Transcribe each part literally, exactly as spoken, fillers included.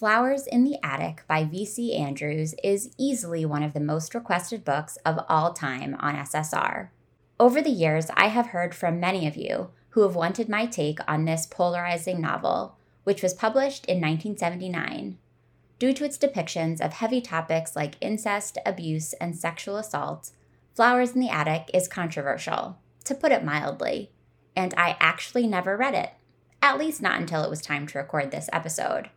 Flowers in the Attic by V C Andrews is easily one of the most requested books of all time on S S R. Over the years, I have heard from many of you who have wanted my take on this polarizing novel, which was published in nineteen seventy-nine. Due to its depictions of heavy topics like incest, abuse, and sexual assault, Flowers in the Attic is controversial, to put it mildly, and I actually never read it, at least not until it was time to record this episode.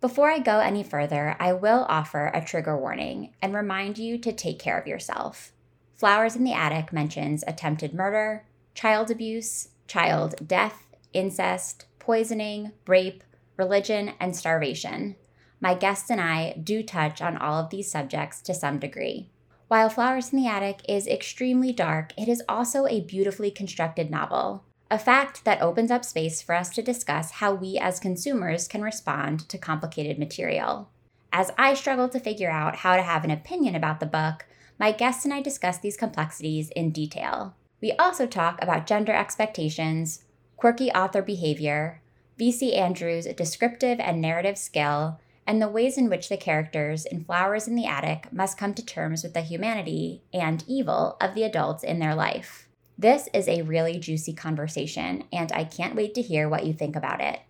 Before I go any further, I will offer a trigger warning and remind you to take care of yourself. Flowers in the Attic mentions attempted murder, child abuse, child death, incest, poisoning, rape, religion, and starvation. My guests and I do touch on all of these subjects to some degree. While Flowers in the Attic is extremely dark, it is also a beautifully constructed novel, a fact that opens up space for us to discuss how we as consumers can respond to complicated material. As I struggle to figure out how to have an opinion about the book, my guests and I discuss these complexities in detail. We also talk about gender expectations, quirky author behavior, V C Andrews' descriptive and narrative skill, and the ways in which the characters in Flowers in the Attic must come to terms with the humanity and evil of the adults in their life. This is a really juicy conversation, and I can't wait to hear what you think about it.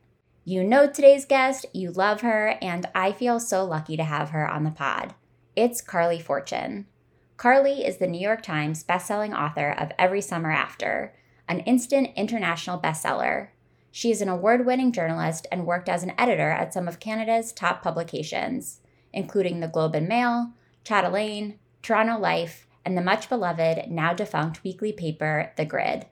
You know today's guest, you love her, and I feel so lucky to have her on the pod. It's Carley Fortune. Carley is the New York Times bestselling author of Every Summer After, an instant international bestseller. She is an award-winning journalist and worked as an editor at some of Canada's top publications, including The Globe and Mail, Chatelaine, Toronto Life, and the much-beloved, now-defunct weekly paper, The Grid.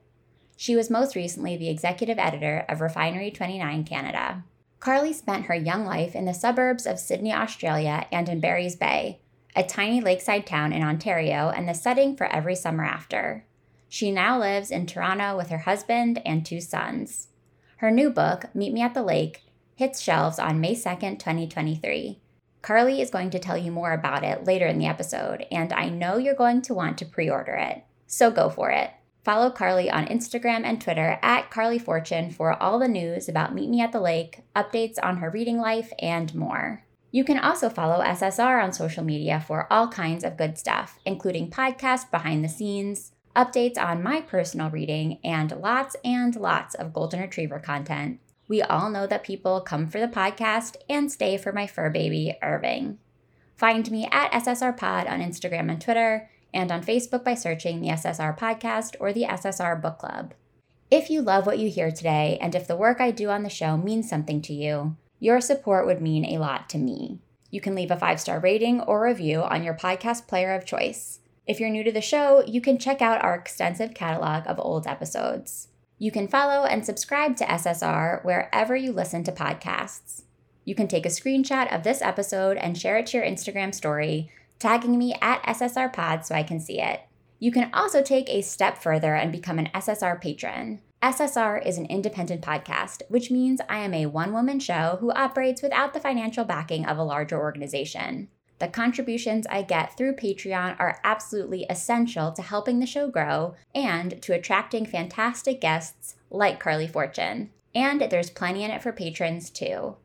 She was most recently the executive editor of Refinery twenty-nine Canada. Carley spent her young life in the suburbs of Sydney, Australia, and in Barry's Bay, a tiny lakeside town in Ontario and the setting for Every Summer After. She now lives in Toronto with her husband and two sons. Her new book, Meet Me at the Lake, hits shelves on May second, twenty twenty-three. Carley is going to tell you more about it later in the episode, and I know you're going to want to pre-order it. So go for it. Follow Carley on Instagram and Twitter at Carley Fortune for all the news about Meet Me at the Lake, updates on her reading life, and more. You can also follow S S R on social media for all kinds of good stuff, including podcasts behind the scenes, updates on my personal reading, and lots and lots of Golden Retriever content. We all know that people come for the podcast and stay for my fur baby, Irving. Find me at S S R Pod on Instagram and Twitter, and on Facebook by searching the S S R Podcast or the S S R Book Club. If you love what you hear today, and if the work I do on the show means something to you, your support would mean a lot to me. You can leave a five-star rating or review on your podcast player of choice. If you're new to the show, you can check out our extensive catalog of old episodes. You can follow and subscribe to S S R wherever you listen to podcasts. You can take a screenshot of this episode and share it to your Instagram story, tagging me at S S R Pod so I can see it. You can also take a step further and become an S S R patron. S S R is an independent podcast, which means I am a one-woman show who operates without the financial backing of a larger organization. The contributions I get through Patreon are absolutely essential to helping the show grow and to attracting fantastic guests like Carley Fortune. And there's plenty in it for patrons too.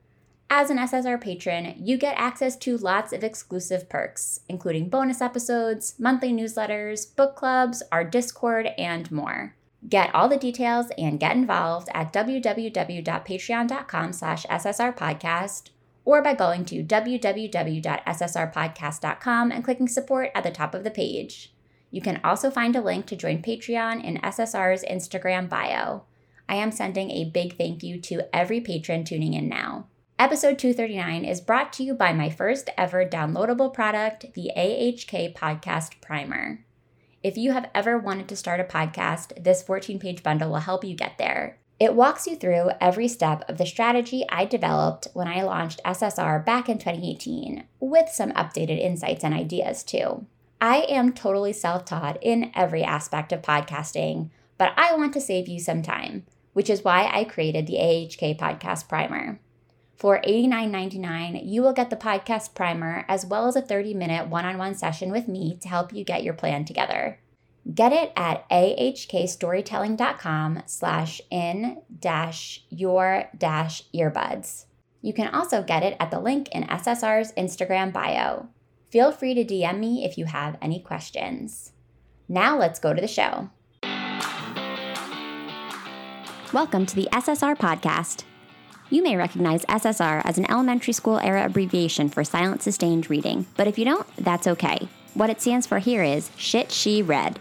As an S S R patron, you get access to lots of exclusive perks, including bonus episodes, monthly newsletters, book clubs, our Discord, and more. Get all the details and get involved at w w w dot patreon dot com slash S S R podcast or by going to w w w dot S S R podcast dot com and clicking support at the top of the page. You can also find a link to join Patreon in S S R's Instagram bio. I am sending a big thank you to every patron tuning in now. Episode two thirty-nine is brought to you by my first ever downloadable product, the A H K Podcast Primer. If you have ever wanted to start a podcast, this fourteen-page bundle will help you get there. It walks you through every step of the strategy I developed when I launched S S R back in twenty eighteen, with some updated insights and ideas too. I am totally self-taught in every aspect of podcasting, but I want to save you some time, which is why I created the A H K Podcast Primer. For eighty-nine ninety-nine, you will get the podcast primer as well as a thirty-minute one-on-one session with me to help you get your plan together. Get it at ahkstorytelling.com slash in dash your dash earbuds. You can also get it at the link in S S R's Instagram bio. Feel free to D M me if you have any questions. Now let's go to the show. Welcome to the S S R podcast. You may recognize S S R as an elementary school era abbreviation for silent sustained reading, but if you don't, that's okay. What it stands for here is Shit She Read.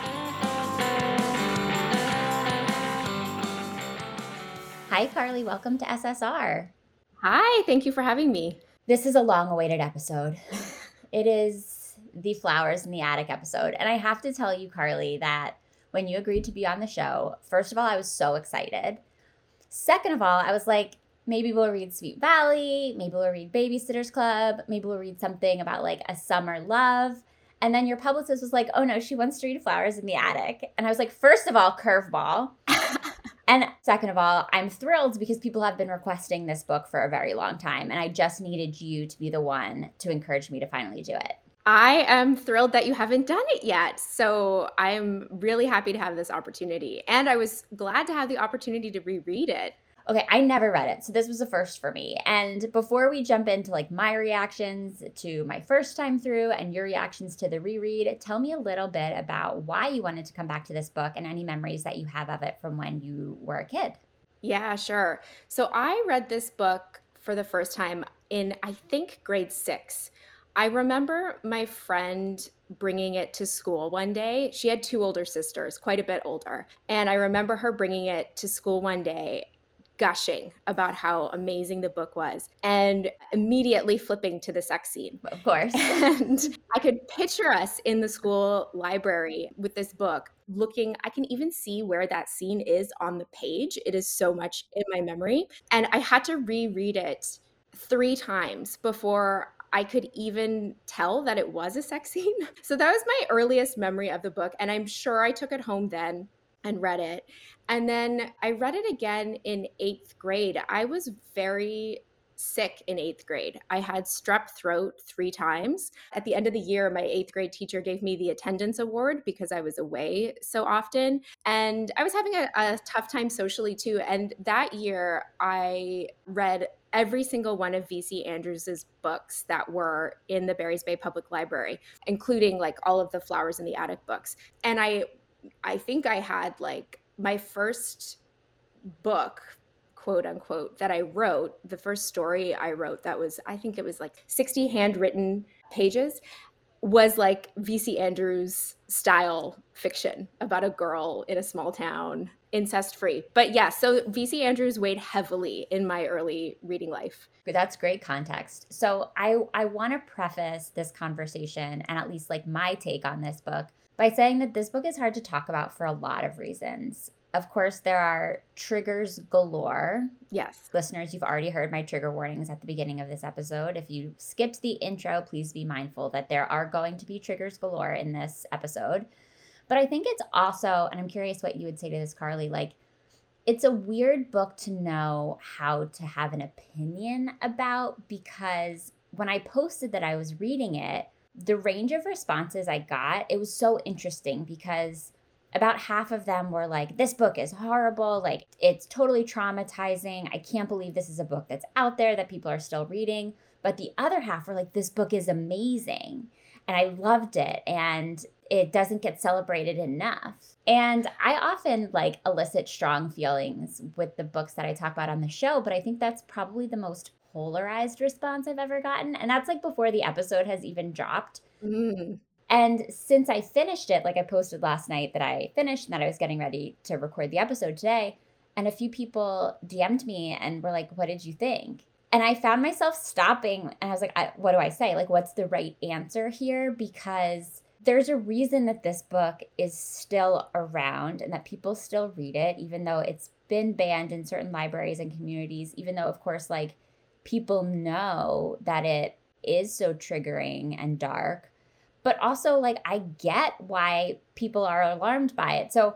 Hi, Carley. Welcome to S S R. Hi. Thank you for having me. This is a long-awaited episode. It is the Flowers in the Attic episode. And I have to tell you, Carley, that when you agreed to be on the show, first of all, I was so excited. Second of all, I was like, maybe we'll read Sweet Valley, maybe we'll read Babysitter's Club, maybe we'll read something about like a summer love. And then your publicist was like, oh no, she wants to read Flowers in the Attic. And I was like, first of all, curveball. And second of all, I'm thrilled because people have been requesting this book for a very long time. And I just needed you to be the one to encourage me to finally do it. I am thrilled that you haven't done it yet. So I'm really happy to have this opportunity. And I was glad to have the opportunity to reread it. Okay, I never read it, so this was a first for me. And before we jump into like my reactions to my first time through and your reactions to the reread, tell me a little bit about why you wanted to come back to this book and any memories that you have of it from when you were a kid. Yeah, sure. So I read this book for the first time in, I think, grade six. I remember my friend bringing it to school one day. She had two older sisters, quite a bit older. And I remember her bringing it to school one day, gushing about how amazing the book was and immediately flipping to the sex scene. Of course. And I could picture us in the school library with this book looking. I can even see where that scene is on the page. It is so much in my memory. And I had to reread it three times before I could even tell that it was a sex scene. So that was my earliest memory of the book. And I'm sure I took it home then and read it. And then I read it again in eighth grade. I was very sick in eighth grade. I had strep throat three times. At the end of the year, my eighth grade teacher gave me the attendance award because I was away so often. And I was having a, a tough time socially too. And that year I read every single one of V C Andrews' books that were in the Barry's Bay Public Library, including like all of the Flowers in the Attic books. And I I think I had like my first book, quote unquote, that I wrote, the first story I wrote that was, I think it was like sixty handwritten pages, was like V C Andrews style fiction about a girl in a small town, incest free. But yeah, so V C Andrews weighed heavily in my early reading life. That's great context. So I, I want to preface this conversation and at least like my take on this book by saying that this book is hard to talk about for a lot of reasons. Of course, there are triggers galore. Yes. Listeners, you've already heard my trigger warnings at the beginning of this episode. If you skipped the intro, please be mindful that there are going to be triggers galore in this episode. But I think it's also, and I'm curious what you would say to this, Carley, like, it's a weird book to know how to have an opinion about, because when I posted that I was reading it, the range of responses I got, it was so interesting because about half of them were like, this book is horrible, like it's totally traumatizing. I can't believe this is a book that's out there that people are still reading. But the other half were like, this book is amazing and I loved it and it doesn't get celebrated enough. And I often like elicit strong feelings with the books that I talk about on the show, but I think that's probably the most polarized response I've ever gotten. And that's like before the episode has even dropped. Mm. And since I finished it, like I posted last night that I finished and that I was getting ready to record the episode today. And a few people D M'd me and were like, what did you think? And I found myself stopping and I was like, I, what do I say? Like, what's the right answer here? Because there's a reason that this book is still around and that people still read it, even though it's been banned in certain libraries and communities, even though, of course, like people know that it is so triggering and dark. But also, like, I get why people are alarmed by it. So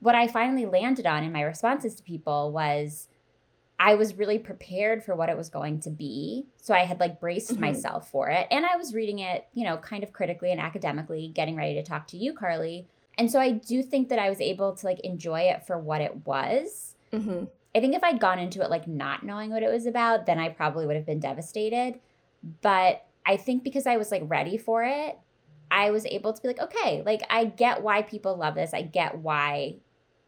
what I finally landed on in my responses to people was I was really prepared for what it was going to be. So I had, like, braced mm-hmm. myself for it. And I was reading it, you know, kind of critically and academically, getting ready to talk to you, Carley. And so I do think that I was able to, like, enjoy it for what it was. Mm-hmm. I think if I'd gone into it, like, not knowing what it was about, then I probably would have been devastated. But I think because I was, like, ready for it, I was able to be like, okay, like, I get why people love this. I get why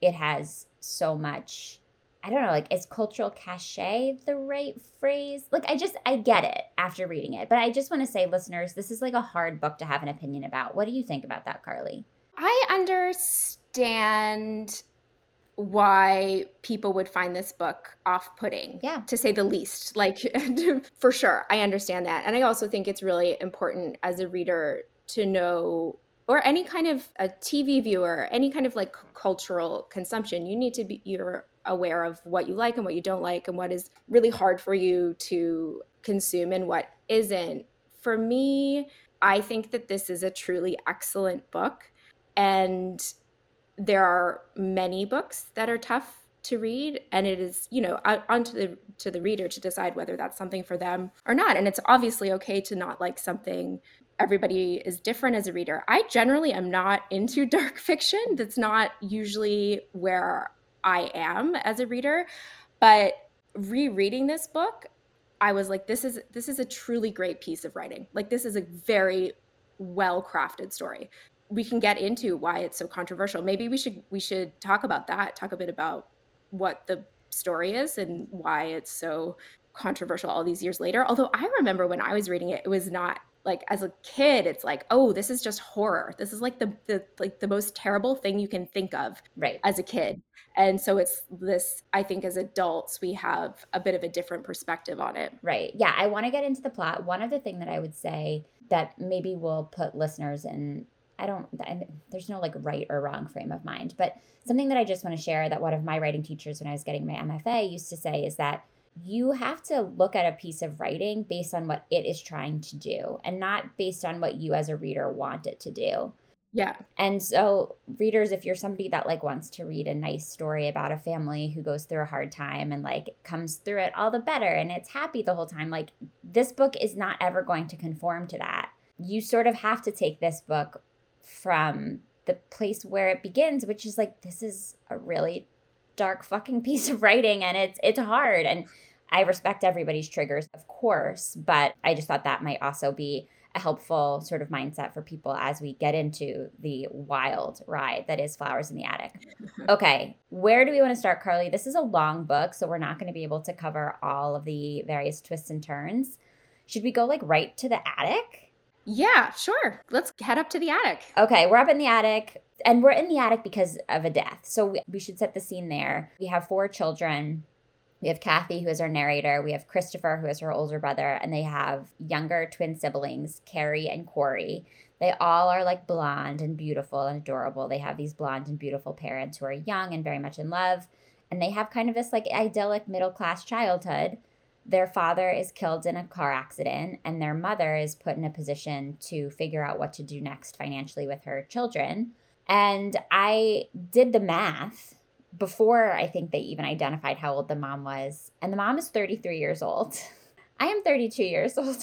it has so much, I don't know, like, is cultural cachet the right phrase? Like, I just, I get it after reading it. But I just want to say, listeners, this is, like, a hard book to have an opinion about. What do you think about that, Carley? I understand why people would find this book off-putting, yeah, to say the least. Like, for sure, I understand that. And I also think it's really important as a reader to know, or any kind of a T V viewer, any kind of, like, cultural consumption, you need to be, you're aware of what you like and what you don't like and what is really hard for you to consume and what isn't. For me, I think that this is a truly excellent book. And there are many books that are tough to read, and it is, you know, on to the to the reader to decide whether that's something for them or not. And it's obviously okay to not like something. Everybody is different as a reader. I generally am not into dark fiction. That's not usually where I am as a reader. But rereading this book, I was like, this is this is a truly great piece of writing. Like, this is a very well-crafted story. We can get into why it's so controversial. Maybe we should we should talk about that, talk a bit about what the story is and why it's so controversial all these years later. Although I remember when I was reading it, it was not like, as a kid, it's like, oh, this is just horror. This is like the, the like the most terrible thing you can think of, right, as a kid. And so it's this, I think as adults, we have a bit of a different perspective on it. Right. Yeah, I want to get into the plot. One other thing that I would say that maybe will put listeners in, I don't, I, there's no like right or wrong frame of mind, but something that I just want to share that one of my writing teachers when I was getting my M F A used to say is that you have to look at a piece of writing based on what it is trying to do and not based on what you as a reader want it to do. Yeah. And so readers, if you're somebody that like wants to read a nice story about a family who goes through a hard time and like comes through it all the better and it's happy the whole time, like this book is not ever going to conform to that. You sort of have to take this book from the place where it begins, which is like, this is a really dark fucking piece of writing and it's it's hard. And I respect everybody's triggers, of course, but I just thought that might also be a helpful sort of mindset for people as we get into the wild ride that is Flowers in the Attic. Okay, where do we want to start, Carley? This is a long book, so we're not going to be able to cover all of the various twists and turns. Should we go like right to the attic? Yeah, sure. Let's head up to the attic. Okay, we're up in the attic. And we're in the attic because of a death. So we, we should set the scene there. We have four children. We have Kathy, who is our narrator. We have Christopher, who is her older brother. And they have younger twin siblings, Carrie and Corey. They all are like blonde and beautiful and adorable. They have these blonde and beautiful parents who are young and very much in love. And they have kind of this like idyllic middle-class childhood. Their father is killed in a car accident, and their mother is put in a position to figure out what to do next financially with her children. And I did the math before I think they even identified how old the mom was. And the mom is thirty-three years old. I am thirty-two years old.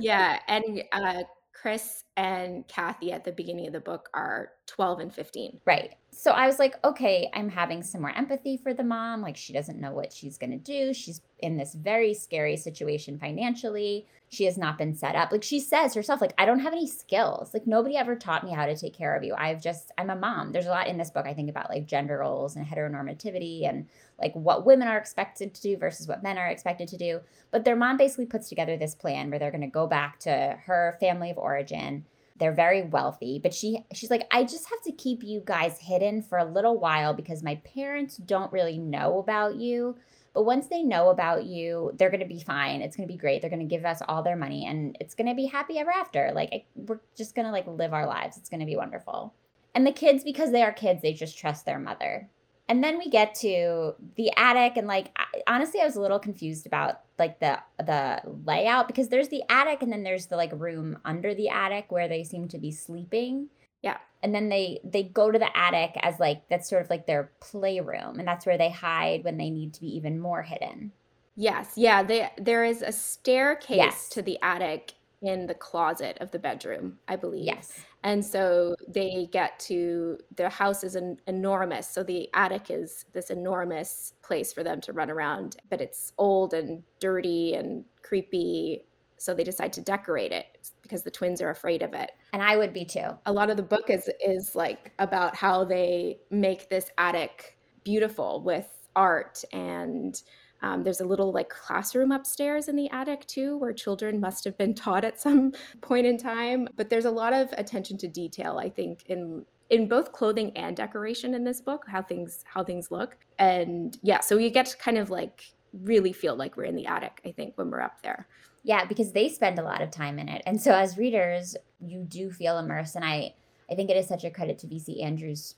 Yeah, and uh, Chris and Kathy at the beginning of the book are twelve and fifteen. Right. So I was like, okay, I'm having some more empathy for the mom. Like, she doesn't know what she's going to do. She's in this very scary situation financially. She has not been set up. Like, she says herself, like, I don't have any skills. Like, nobody ever taught me how to take care of you. I've just, I'm a mom. There's a lot in this book, I think, about, like, gender roles and heteronormativity and, like, what women are expected to do versus what men are expected to do. But their mom basically puts together this plan where they're going to go back to her family of origin. They're very wealthy, but she she's like, I just have to keep you guys hidden for a little while because my parents don't really know about you. But once they know about you, they're going to be fine. It's going to be great. They're going to give us all their money and it's going to be happy ever after. Like, I, we're just going to like live our lives. It's going to be wonderful. And the kids, because they are kids, they just trust their mother. And then we get to the attic, and like I, honestly, I was a little confused about like the the layout, because there's the attic, and then there's the like room under the attic where they seem to be sleeping. Yeah. And then they they go to the attic as like that's sort of like their playroom, and that's where they hide when they need to be even more hidden. Yes. Yeah. They, there is a staircase yes. to the attic in the closet of the bedroom, I believe. Yes. And so they get to, their house is an, enormous. So the attic is this enormous place for them to run around, but it's old and dirty and creepy. So they decide to decorate it because the twins are afraid of it. And I would be too. A lot of the book is is like about how they make this attic beautiful with art, and Um, there's a little like classroom upstairs in the attic too, where children must have been taught at some point in time. But there's a lot of attention to detail, I think, in in both clothing and decoration in this book, how things how things look. And yeah, so you get to kind of like really feel like we're in the attic, I think, when we're up there. Yeah, because they spend a lot of time in it. And so as readers, you do feel immersed. And I, I think it is such a credit to V C. Andrews'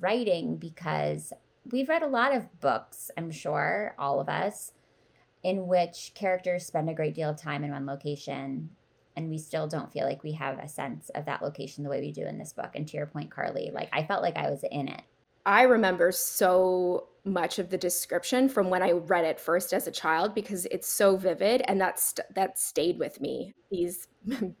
writing, because we've read a lot of books, I'm sure, all of us, in which characters spend a great deal of time in one location, and we still don't feel like we have a sense of that location the way we do in this book. And to your point, Carley, like I felt like I was in it. I remember so much of the description from when I read it first as a child, because it's so vivid, and that's st- that stayed with me these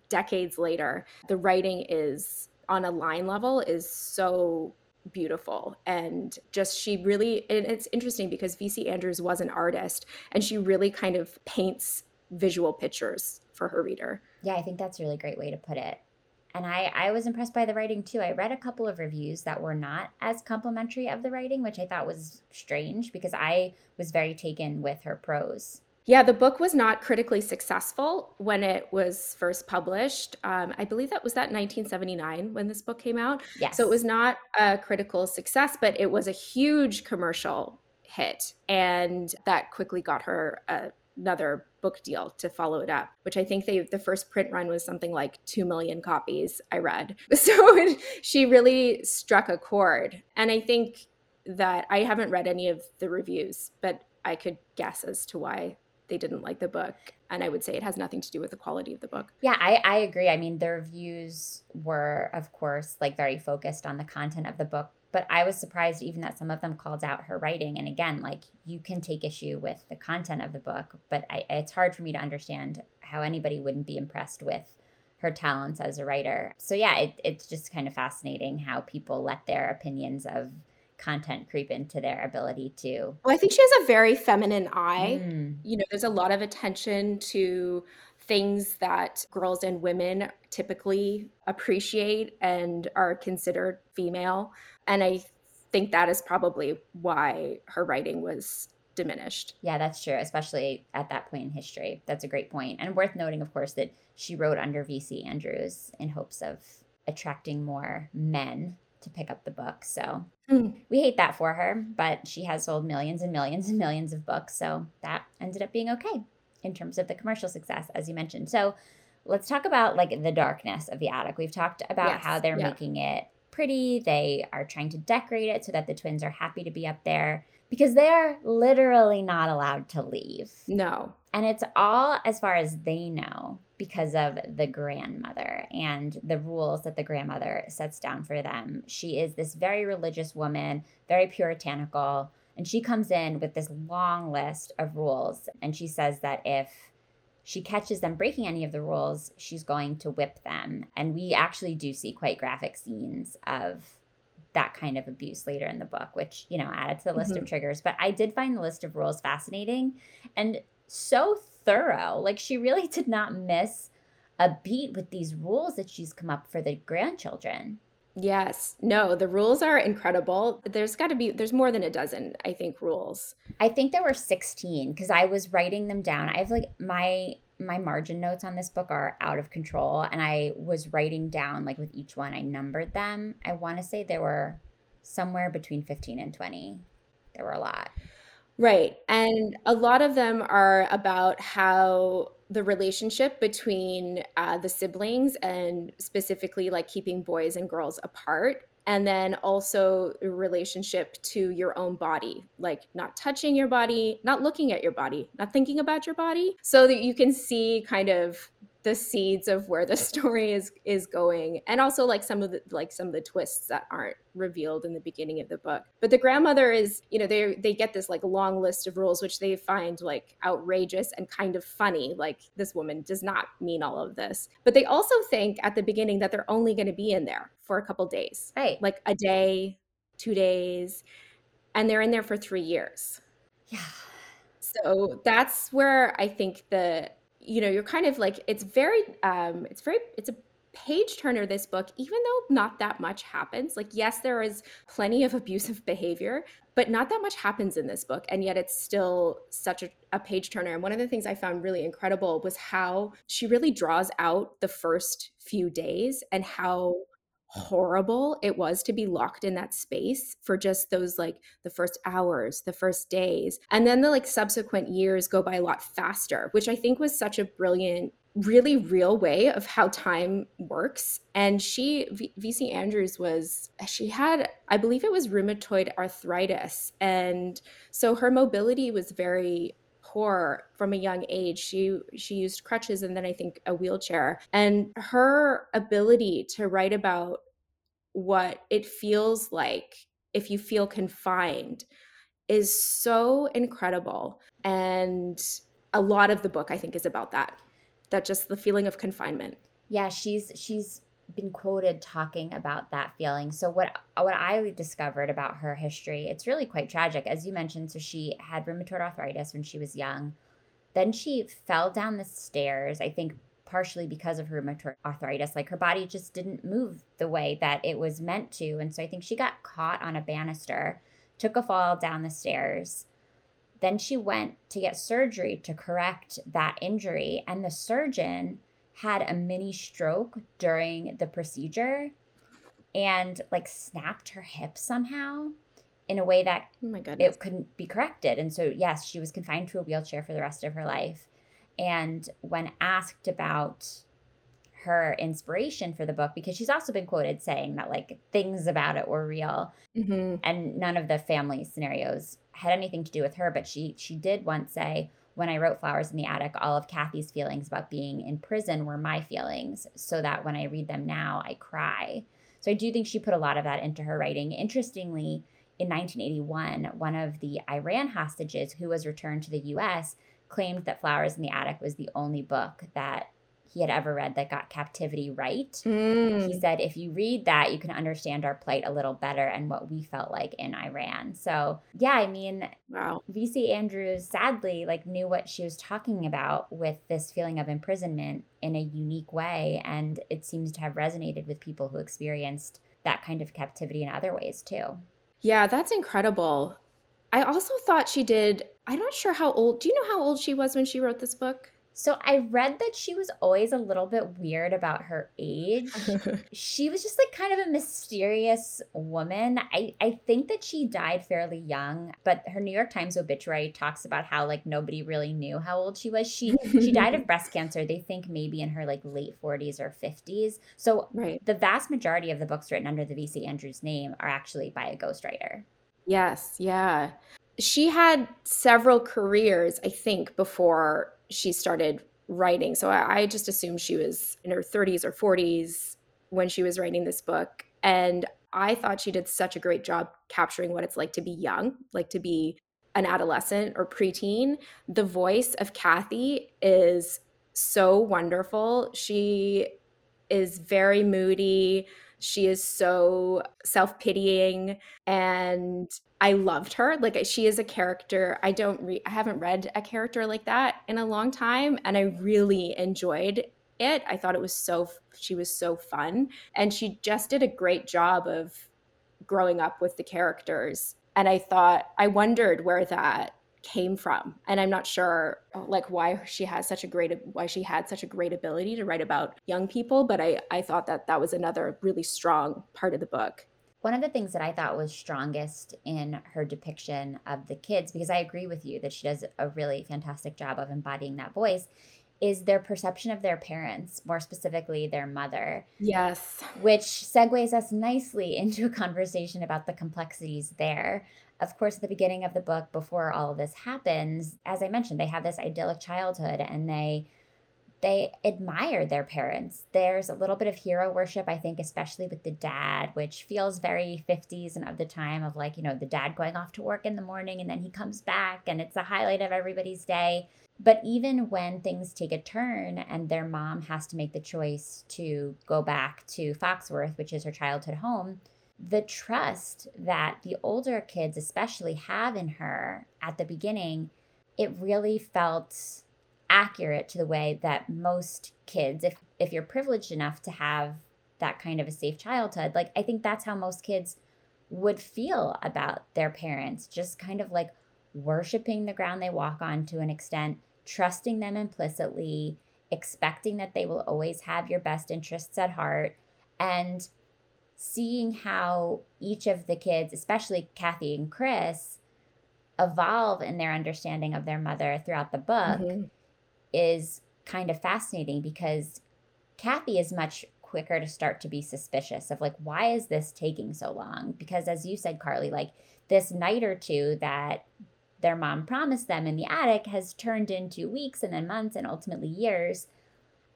decades later. The writing is, on a line level, is so beautiful, and just she really, and it's interesting because V C. Andrews was an artist, and she really kind of paints visual pictures for her reader. Yeah, I think that's a really great way to put it. And I, I was impressed by the writing too. I read a couple of reviews that were not as complimentary of the writing, which I thought was strange because I was very taken with her prose. Yeah, the book was not critically successful when it was first published. Um, I believe that was that nineteen seventy-nine when this book came out. Yes. So it was not a critical success, but it was a huge commercial hit. And that quickly got her uh, another book deal to follow it up, which I think they, the first print run was something like two million copies I read. So it, she really struck a chord. And I think that I haven't read any of the reviews, but I could guess as to why they didn't like the book. And I would say it has nothing to do with the quality of the book. Yeah, I, I agree. I mean, the reviews were, of course, like very focused on the content of the book, but I was surprised even that some of them called out her writing. And again, like you can take issue with the content of the book, but I, it's hard for me to understand how anybody wouldn't be impressed with her talents as a writer. So yeah, it, it's just kind of fascinating how people let their opinions of content creep into their ability to. Well, I think she has a very feminine eye. Mm. You know, there's a lot of attention to things that girls and women typically appreciate and are considered female. And I think that is probably why her writing was diminished. Yeah, that's true, especially at that point in history. That's a great point. And worth noting, of course, that she wrote under V C. Andrews in hopes of attracting more men to pick up the book. So mm. we hate that for her, but she has sold millions and millions and millions of books. So that ended up being okay in terms of the commercial success, as you mentioned. So let's talk about like the darkness of the attic. We've talked about yes. how they're yeah. making it pretty. They are trying to decorate it so that the twins are happy to be up there because they're literally not allowed to leave. No. And it's all as far as they know because of the grandmother and the rules that the grandmother sets down for them. She is this very religious woman, very puritanical, and she comes in with this long list of rules. And she says that if she catches them breaking any of the rules, she's going to whip them. And we actually do see quite graphic scenes of that kind of abuse later in the book, which, you know, added to the list mm-hmm. of triggers. But I did find the list of rules fascinating and so thorough. Like she really did not miss a beat with these rules that she's come up for the grandchildren. Yes. No, the rules are incredible. There's got to be, there's more than a dozen, I think, rules. I think there were sixteen because I was writing them down. I have like my, my margin notes on this book are out of control. And I was writing down like with each one, I numbered them. I want to say there were somewhere between fifteen and twenty. There were a lot. Right. And a lot of them are about how the relationship between uh, the siblings and specifically like keeping boys and girls apart And then also a relationship to your own body, like not touching your body, not looking at your body, not thinking about your body, so that you can see kind of the seeds of where the story is is going, and also like some of the like some of the twists that aren't revealed in the beginning of the book. But the grandmother is, you know, they they get this like long list of rules, which they find like outrageous and kind of funny. Like, this woman does not mean all of this. But they also think at the beginning that they're only going to be in there for a couple days, right? Like a day, two days, and they're in there for three years. Yeah. So that's where I think the you know, you're kind of like, it's very, um, it's very, it's a page turner, this book, even though not that much happens. Like, yes, there is plenty of abusive behavior, but not that much happens in this book. And yet it's still such a, a page turner. And one of the things I found really incredible was how she really draws out the first few days and how horrible it was to be locked in that space for just those, like the first hours, the first days. And then the like subsequent years go by a lot faster, which I think was such a brilliant, really real way of how time works. And she, V C Andrews was, she had, I believe it was rheumatoid arthritis. And so her mobility was very poor from a young age. She she used crutches and then I think a wheelchair. And her ability to write about what it feels like if you feel confined is so incredible. And a lot of the book, I think, is about that, that just the feeling of confinement. Yeah, she's she's been quoted talking about that feeling. So what what I discovered about her history, it's really quite tragic, as you mentioned. So she had rheumatoid arthritis when she was young. Then she fell down the stairs, I think partially because of her rheumatoid arthritis. Like, her body just didn't move the way that it was meant to. And so I think she got caught on a banister, took a fall down the stairs. Then she went to get surgery to correct that injury. And the surgeon had a mini stroke during the procedure and like snapped her hip somehow in a way that oh my goodness. It couldn't be corrected. And so, yes, she was confined to a wheelchair for the rest of her life. And when asked about her inspiration for the book, because she's also been quoted saying that like things about it were real, mm-hmm. and none of the family scenarios had anything to do with her, but she she did once say, when I wrote Flowers in the Attic, all of Kathy's feelings about being in prison were my feelings, so that when I read them now, I cry. So I do think she put a lot of that into her writing. Interestingly, in nineteen eighty-one, one of the Iran hostages who was returned to the U S claimed that Flowers in the Attic was the only book that he had ever read that got captivity right. Mm. He said, if you read that, you can understand our plight a little better and what we felt like in Iran. So yeah, I mean, wow. V C Andrews sadly like knew what she was talking about with this feeling of imprisonment in a unique way. And it seems to have resonated with people who experienced that kind of captivity in other ways too. Yeah, that's incredible. I also thought she did, I'm not sure how old, do you know how old she was when she wrote this book? So I read that she was always a little bit weird about her age. She was just like kind of a mysterious woman. I, I think that she died fairly young, but her New York Times obituary talks about how like nobody really knew how old she was. She she died of breast cancer, they think maybe in her like late forties or fifties. So right. The vast majority of the books written under the V C Andrews name are actually by a ghostwriter. Yes, yeah. She had several careers, I think, before she started writing. So I, I just assumed she was in her thirties or forties when she was writing this book. And I thought she did such a great job capturing what it's like to be young, like to be an adolescent or preteen. The voice of Kathy is so wonderful. She is very moody. She is so self-pitying, and I loved her. Like, she is a character. I don't re- I haven't read a character like that in a long time, and I really enjoyed it. I thought it was so she was so fun, and she just did a great job of growing up with the characters. And I thought I wondered where that came from, and I'm not sure like why she has such a great why she had such a great ability to write about young people, but I I thought that that was another really strong part of the book. One of the things that I thought was strongest in her depiction of the kids, because I agree with you that she does a really fantastic job of embodying that voice, is their perception of their parents, more specifically their mother. Yes. Which segues us nicely into a conversation about the complexities there. Of course, at the beginning of the book, before all of this happens, as I mentioned, they have this idyllic childhood and they they admire their parents. There's a little bit of hero worship, I think, especially with the dad, which feels very fifties and of the time of like, you know, the dad going off to work in the morning and then he comes back and it's the highlight of everybody's day. But even when things take a turn and their mom has to make the choice to go back to Foxworth, which is her childhood home, the trust that the older kids especially have in her at the beginning, it really felt accurate to the way that most kids, if if you're privileged enough to have that kind of a safe childhood, like I think that's how most kids would feel about their parents, just kind of like worshiping the ground they walk on to an extent, trusting them implicitly, expecting that they will always have your best interests at heart, and seeing how each of the kids, especially Kathy and Chris, evolve in their understanding of their mother throughout the book mm-hmm. is kind of fascinating, because Kathy is much quicker to start to be suspicious of like, why is this taking so long? Because as you said, Carley, like this night or two that their mom promised them in the attic has turned into weeks and then months and ultimately years.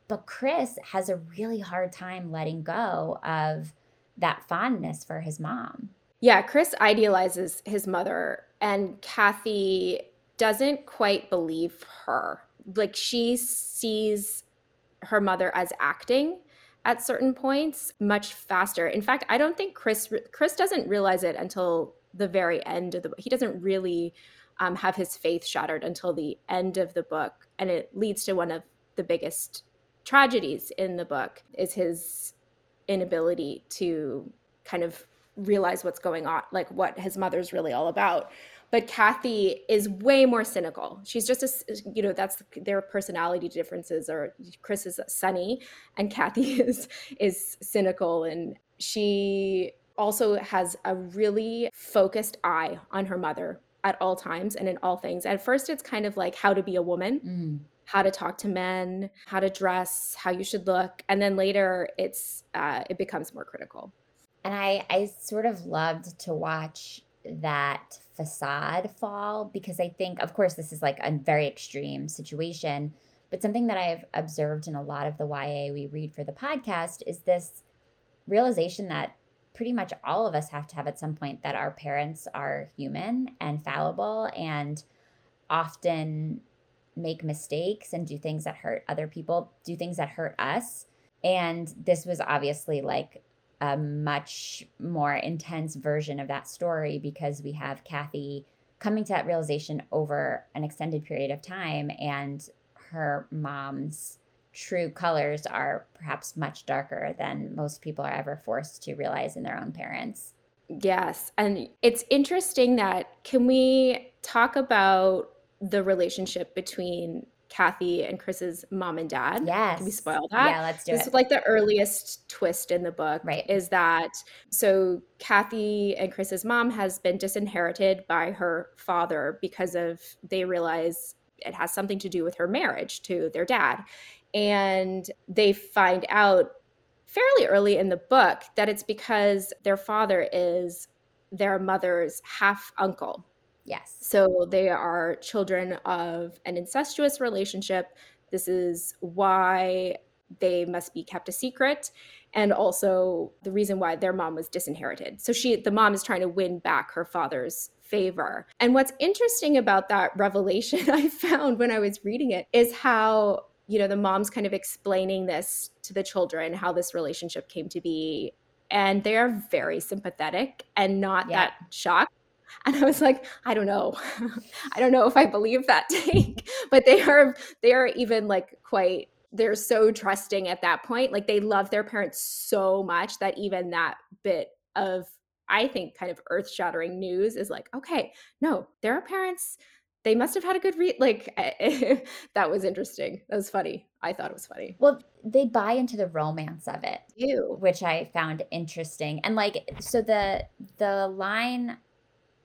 But Chris has a really hard time letting go of that fondness for his mom. Yeah, Chris idealizes his mother and Kathy doesn't quite believe her. Like she sees her mother as acting at certain points much faster. In fact, I don't think Chris Chris doesn't realize it until the very end of the book. He doesn't really um, have his faith shattered until the end of the book. And it leads to one of the biggest tragedies in the book is his inability to kind of realize what's going on, like what his mother's really all about. But Kathy is way more cynical. She's just, a, you know, that's their personality differences. Or Chris is sunny and Kathy is is cynical. And she also has a really focused eye on her mother at all times and in all things. At first, it's kind of like how to be a woman, mm-hmm. how to talk to men, how to dress, how you should look. And then later it's uh, it becomes more critical. And I, I sort of loved to watch that facade fall, because I think, of course, this is like a very extreme situation, but something that I've observed in a lot of the Y A we read for the podcast is this realization that pretty much all of us have to have at some point that our parents are human and fallible and often make mistakes and do things that hurt other people, do things that hurt us. And this was obviously like a much more intense version of that story, because we have Kathy coming to that realization over an extended period of time, and her mom's true colors are perhaps much darker than most people are ever forced to realize in their own parents. Yes. And it's interesting that, can we talk about the relationship between Kathy and Chris's mom and dad? Yes. Can we spoil that? Yeah, let's do this it. This is like the earliest twist in the book, right? Is that so Kathy and Chris's mom has been disinherited by her father because of, they realize it has something to do with her marriage to their dad. And they find out fairly early in the book that it's because their father is their mother's half uncle. Yes. So they are children of an incestuous relationship. This is why they must be kept a secret, and also the reason why their mom was disinherited. So she, the mom is trying to win back her father's favor. And what's interesting about that revelation I found when I was reading it is how, you know, the mom's kind of explaining this to the children, how this relationship came to be. And they are very sympathetic and not yeah. that shocked. And I was like, I don't know. I don't know if I believe that take, but they are, they are even like quite, they're so trusting at that point. Like they love their parents so much that even that bit of, I think, kind of earth-shattering news is like, okay, no, there are parents. They must have had a good read. Like that was interesting. That was funny. I thought it was funny. Well, they buy into the romance of it, Ew. Which I found interesting. And like, so the, the line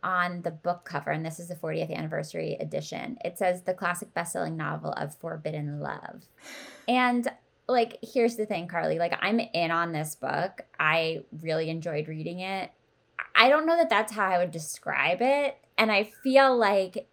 on the book cover, and this is the fortieth anniversary edition, it says the classic best-selling novel of forbidden love. And like, here's the thing, Carley, like I'm in on this book. I really enjoyed reading it. I don't know that that's how I would describe it. And I feel like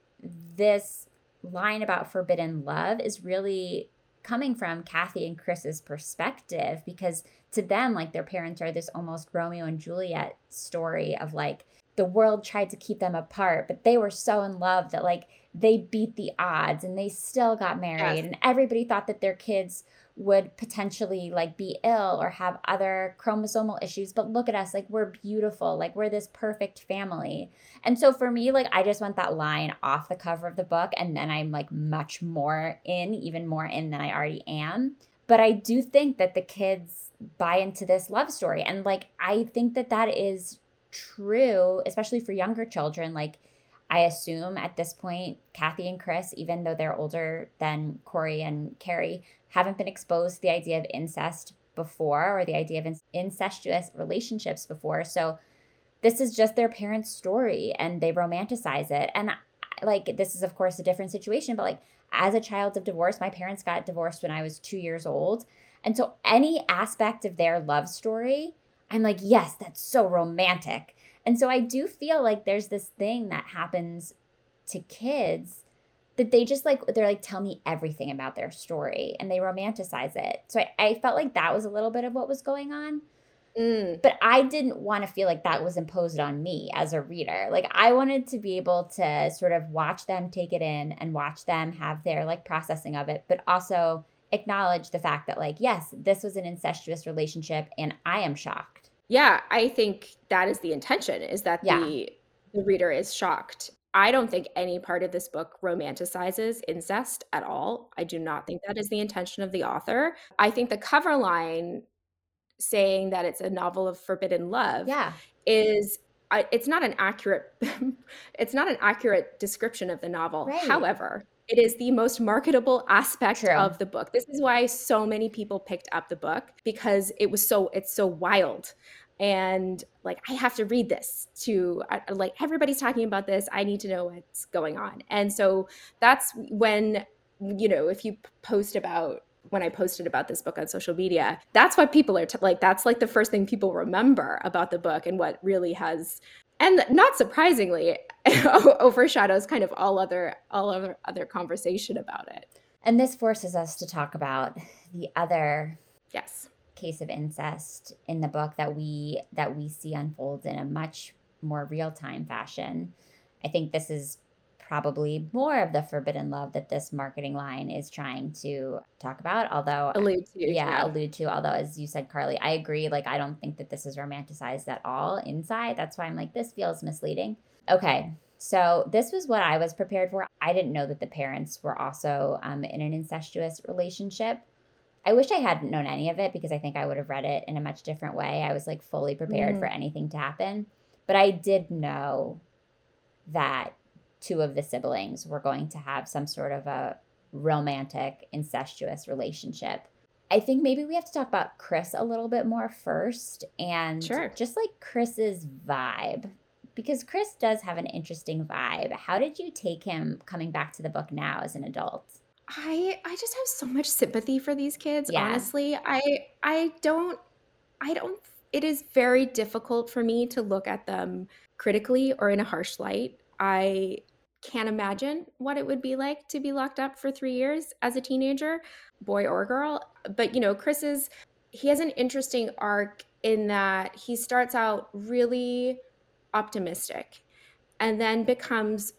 this line about forbidden love is really coming from Kathy and Chris's perspective, because to them, like, their parents are this almost Romeo and Juliet story of like, the world tried to keep them apart, but they were so in love that like they beat the odds and they still got married. Yes. And everybody thought that their kids would potentially like be ill or have other chromosomal issues. But look at us, like we're beautiful, like we're this perfect family. And so for me, like I just want that line off the cover of the book. And then I'm like much more in, even more in than I already am. But I do think that the kids buy into this love story. And like, I think that that is true, especially for younger children. Like, I assume at this point, Kathy and Chris, even though they're older than Corey and Carrie, haven't been exposed to the idea of incest before, or the idea of incestuous relationships before. So this is just their parents' story and they romanticize it. And like, this is of course a different situation, but like as a child of divorce, my parents got divorced when I was two years old. And so any aspect of their love story, I'm like, yes, that's so romantic. And so I do feel like there's this thing that happens to kids that they just like, they're like, tell me everything about their story, and they romanticize it. So I, I felt like that was a little bit of what was going on. Mm. But I didn't want to feel like that was imposed on me as a reader. Like I wanted to be able to sort of watch them take it in and watch them have their like processing of it, but also acknowledge the fact that like, yes, this was an incestuous relationship and I am shocked. Yeah, I think that is the intention, is that yeah. the, the reader is shocked. I don't think any part of this book romanticizes incest at all. I do not think that is the intention of the author. I think the cover line saying that it's a novel of forbidden love yeah. is I, it's not an accurate it's not an accurate description of the novel. Right. However, it is the most marketable aspect True. Of the book. This is why so many people picked up the book, because it was so it's so wild. And like, I have to read this to like, everybody's talking about this. I need to know what's going on. And so that's when, you know, if you post about, when I posted about this book on social media, that's what people are t- like, that's like the first thing people remember about the book, and what really has, and not surprisingly, overshadows kind of all other, all other, other conversation about it. And this forces us to talk about the other yes. case of incest in the book that we that we see unfold in a much more real-time fashion. I think this is probably more of the forbidden love that this marketing line is trying to talk about, although allude to yeah, yeah. allude to although as you said, Carley, I agree, like I don't think that this is romanticized at all inside. That's why I'm like, this feels misleading. Okay, so this was what I was prepared for. I didn't know that the parents were also um, in an incestuous relationship. I wish I hadn't known any of it, because I think I would have read it in a much different way. I was like fully prepared mm-hmm. for anything to happen. But I did know that two of the siblings were going to have some sort of a romantic, incestuous relationship. I think maybe we have to talk about Chris a little bit more first, and sure. just like Chris's vibe, because Chris does have an interesting vibe. How did you take him coming back to the book now as an adult? I, I just have so much sympathy for these kids, yeah. honestly. I I don't I don't it is very difficult for me to look at them critically or in a harsh light. I can't imagine what it would be like to be locked up for three years as a teenager, boy or girl. But you know, Chris is he has an interesting arc in that he starts out really optimistic and then becomes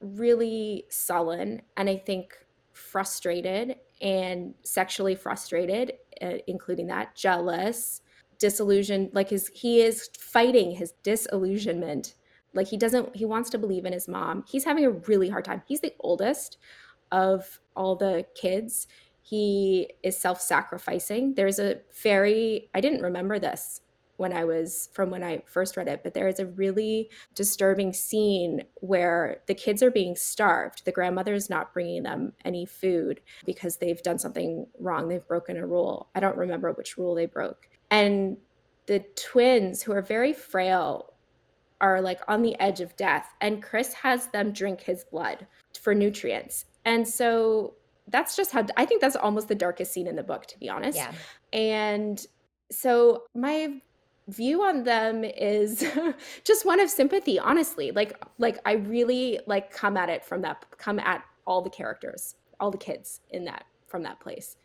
really sullen, and I think frustrated and sexually frustrated, uh, including that, jealous, disillusioned, like his he is fighting his disillusionment. Like he doesn't, he wants to believe in his mom. He's having a really hard time. He's the oldest of all the kids. He is self-sacrificing. There's a very, I didn't remember this when I was, from when I first read it, but there is a really disturbing scene where the kids are being starved. The grandmother is not bringing them any food because they've done something wrong. They've broken a rule. I don't remember which rule they broke. And the twins, who are very frail, are like on the edge of death, and Chris has them drink his blood for nutrients. And so that's just how, I think that's almost the darkest scene in the book, to be honest. Yeah. And so my view on them is just one of sympathy, honestly. Like, like I really like come at it from that, come at all the characters, all the kids in that, from that place.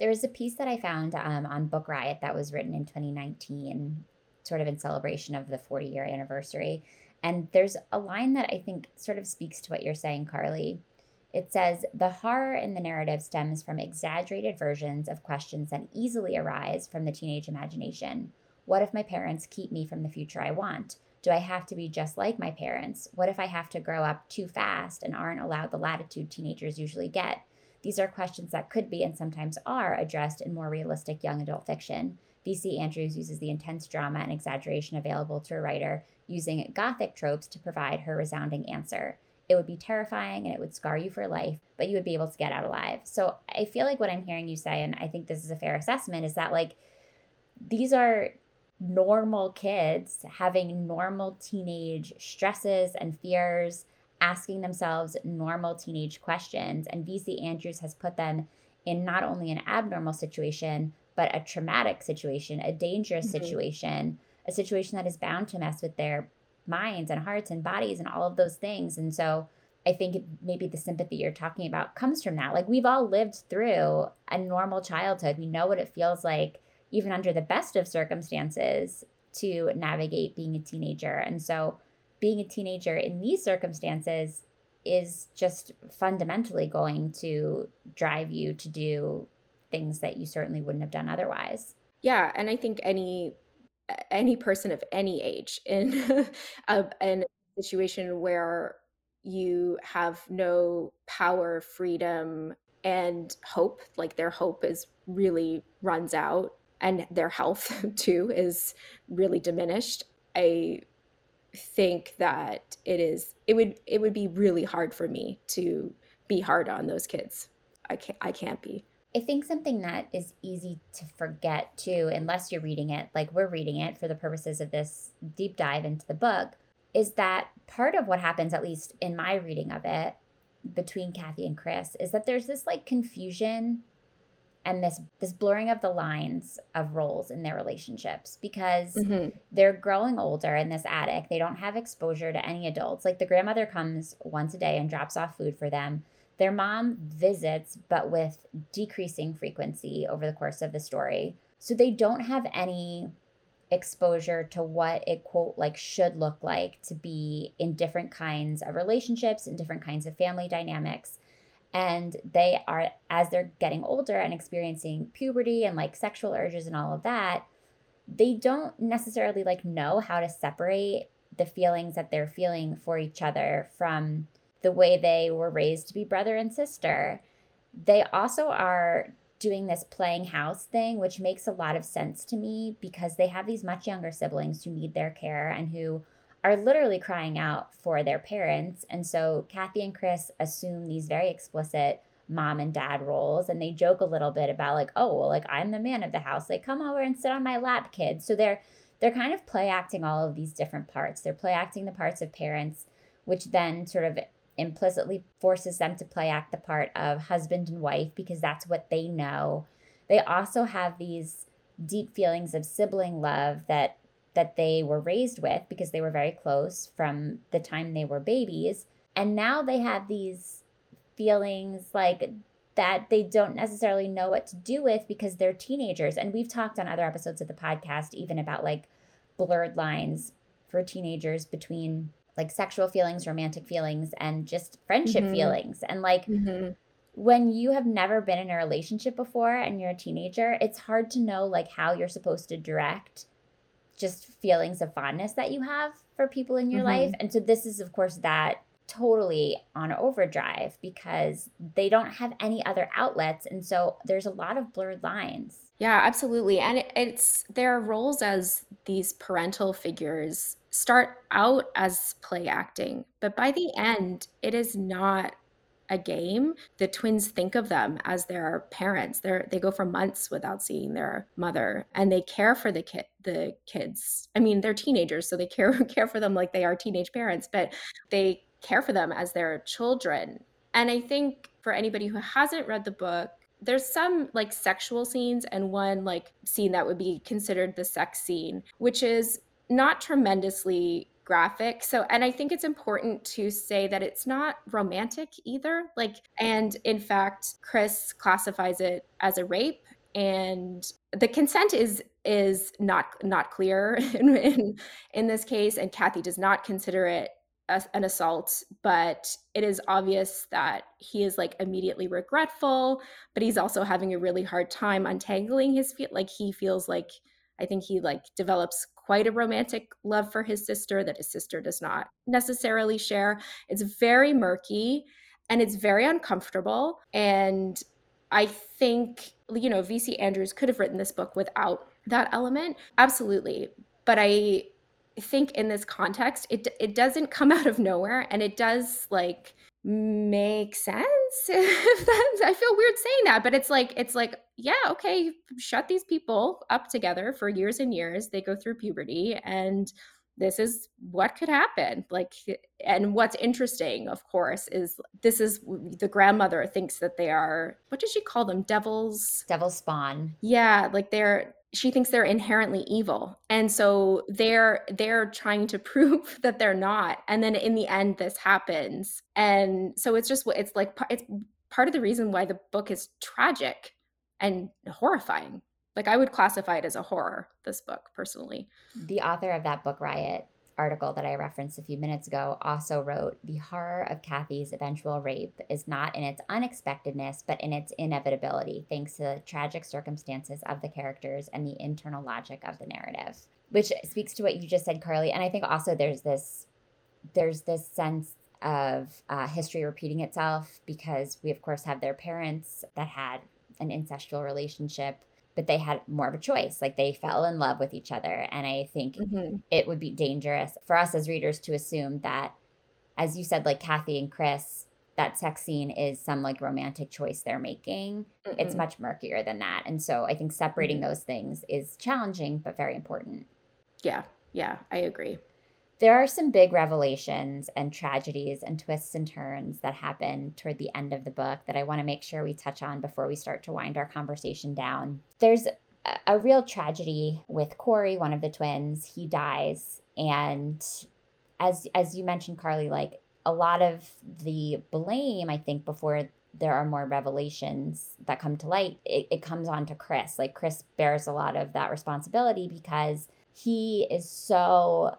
There was a piece that I found um, on Book Riot that was written in twenty nineteen, sort of in celebration of the forty-year anniversary. And there's a line that I think sort of speaks to what you're saying, Carley. It says, the horror in the narrative stems from exaggerated versions of questions that easily arise from the teenage imagination. What if my parents keep me from the future I want? Do I have to be just like my parents? What if I have to grow up too fast and aren't allowed the latitude teenagers usually get? These are questions that could be and sometimes are addressed in more realistic young adult fiction. V C. Andrews uses the intense drama and exaggeration available to a writer using gothic tropes to provide her resounding answer. It would be terrifying and it would scar you for life, but you would be able to get out alive. So I feel like what I'm hearing you say, and I think this is a fair assessment, is that like these are normal kids having normal teenage stresses and fears, asking themselves normal teenage questions. And V C. Andrews has put them in not only an abnormal situation, but a traumatic situation, a dangerous mm-hmm. situation, a situation that is bound to mess with their minds and hearts and bodies and all of those things. And so I think maybe the sympathy you're talking about comes from that. Like, we've all lived through a normal childhood. We know what it feels like, even under the best of circumstances, to navigate being a teenager. And so being a teenager in these circumstances is just fundamentally going to drive you to do things that you certainly wouldn't have done otherwise. Yeah, and I think any any person of any age in a, in a situation where you have no power, freedom, and hope, like their hope is really runs out and their health too is really diminished. I think that it is it would it would be really hard for me to be hard on those kids. I can't I can't be. I think something that is easy to forget too, unless you're reading it like we're reading it for the purposes of this deep dive into the book, is that part of what happens, at least in my reading of it, between Kathy and Chris, is that there's this like confusion and this this blurring of the lines of roles in their relationships, because mm-hmm. they're growing older in this attic. They don't have exposure to any adults. Like, the grandmother comes once a day and drops off food for them. Their mom visits, but with decreasing frequency over the course of the story. So they don't have any exposure to what it, quote, like should look like to be in different kinds of relationships and different kinds of family dynamics. And they are, as they're getting older and experiencing puberty and like sexual urges and all of that, they don't necessarily like know how to separate the feelings that they're feeling for each other from the way they were raised to be brother and sister. They also are doing this playing house thing, which makes a lot of sense to me because they have these much younger siblings who need their care and who are literally crying out for their parents. And so Kathy and Chris assume these very explicit mom and dad roles, and they joke a little bit about like, oh, well, like I'm the man of the house. Like, come over and sit on my lap, kids. So they're they're kind of play acting all of these different parts. They're play acting the parts of parents, which then sort of implicitly forces them to play act the part of husband and wife because that's what they know. They also have these deep feelings of sibling love that that they were raised with because they were very close from the time they were babies. And now they have these feelings like that they don't necessarily know what to do with because they're teenagers. And we've talked on other episodes of the podcast even about like blurred lines for teenagers between like sexual feelings, romantic feelings, and just friendship mm-hmm. feelings. And like mm-hmm. when you have never been in a relationship before and you're a teenager, it's hard to know like how you're supposed to direct just feelings of fondness that you have for people in your mm-hmm. life. And so this is, of course, that totally on overdrive because they don't have any other outlets. And so there's a lot of blurred lines. Yeah, absolutely. And it, it's their roles as these parental figures start out as play acting, but by the end, it is not a game, the twins think of them as their parents. They're, they go for months without seeing their mother, and they care for the kid, the kids. I mean, they're teenagers, so they care care for them like they are teenage parents, but they care for them as their children. And I think for anybody who hasn't read the book, there's some like sexual scenes and one like scene that would be considered the sex scene, which is not tremendously graphic. So, and I think it's important to say that it's not romantic either. Like, and in fact, Chris classifies it as a rape, and the consent is is not not clear in in, in this case. And Kathy does not consider it a, an assault, but it is obvious that he is like immediately regretful. But he's also having a really hard time untangling his feet. Like he feels like I think he like develops quite a romantic love for his sister that his sister does not necessarily share. It's very murky and it's very uncomfortable. And I think, you know, V C. Andrews could have written this book without that element. Absolutely. But I think in this context, it it doesn't come out of nowhere, and it does like make sense. I feel weird saying that, but it's like, it's like, yeah, okay, shut these people up together for years and years. They go through puberty, and this is what could happen. Like, and what's interesting, of course, is this is the grandmother thinks that they are, what does she call them? Devils? Devil spawn. Yeah. Like they're, she thinks they're inherently evil. And so they're they're trying to prove that they're not. And then in the end, this happens. And so it's just, it's like, it's part of the reason why the book is tragic and horrifying. Like I would classify it as a horror, this book, personally. The author of that Book Riot article that I referenced a few minutes ago also wrote, the horror of Kathy's eventual rape is not in its unexpectedness, but in its inevitability, thanks to the tragic circumstances of the characters and the internal logic of the narrative, which speaks to what you just said, Carley. And I think also there's this, there's this sense of uh, history repeating itself, because we, of course, have their parents that had an incestual relationship, but they had more of a choice. Like they fell in love with each other. And I think mm-hmm. it would be dangerous for us as readers to assume that, as you said, like Kathy and Chris, that sex scene is some like romantic choice they're making. Mm-hmm. It's much murkier than that. And so I think separating mm-hmm. those things is challenging, but very important. Yeah. Yeah, I agree. There are some big revelations and tragedies and twists and turns that happen toward the end of the book that I want to make sure we touch on before we start to wind our conversation down. There's a, a real tragedy with Corey, one of the twins. He dies. And as as you mentioned, Carley, like a lot of the blame, I think, before there are more revelations that come to light, it, it comes on to Chris. Like Chris bears a lot of that responsibility because he is so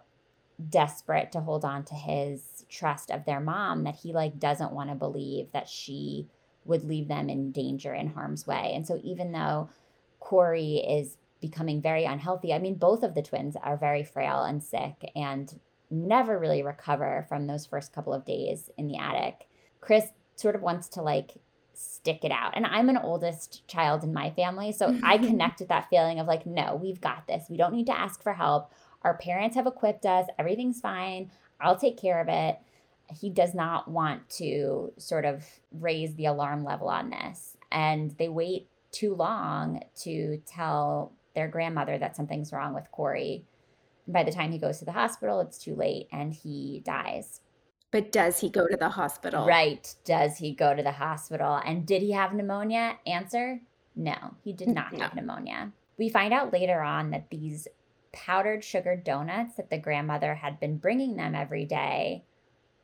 desperate to hold on to his trust of their mom that he like doesn't want to believe that she would leave them in danger, in harm's way. And so even though Corey is becoming very unhealthy, I mean, both of the twins are very frail and sick and never really recover from those first couple of days in the attic, Chris sort of wants to like stick it out. And I'm an oldest child in my family, so I connect with that feeling of like, no, we've got this. We don't need to ask for help. Our parents have equipped us. Everything's fine. I'll take care of it. He does not want to sort of raise the alarm level on this. And they wait too long to tell their grandmother that something's wrong with Corey. And by the time he goes to the hospital, it's too late and he dies. But does he go to the hospital? Right. Does he go to the hospital? And did he have pneumonia? Answer, no, he did not no. have pneumonia. We find out later on that these powdered sugar donuts that the grandmother had been bringing them every day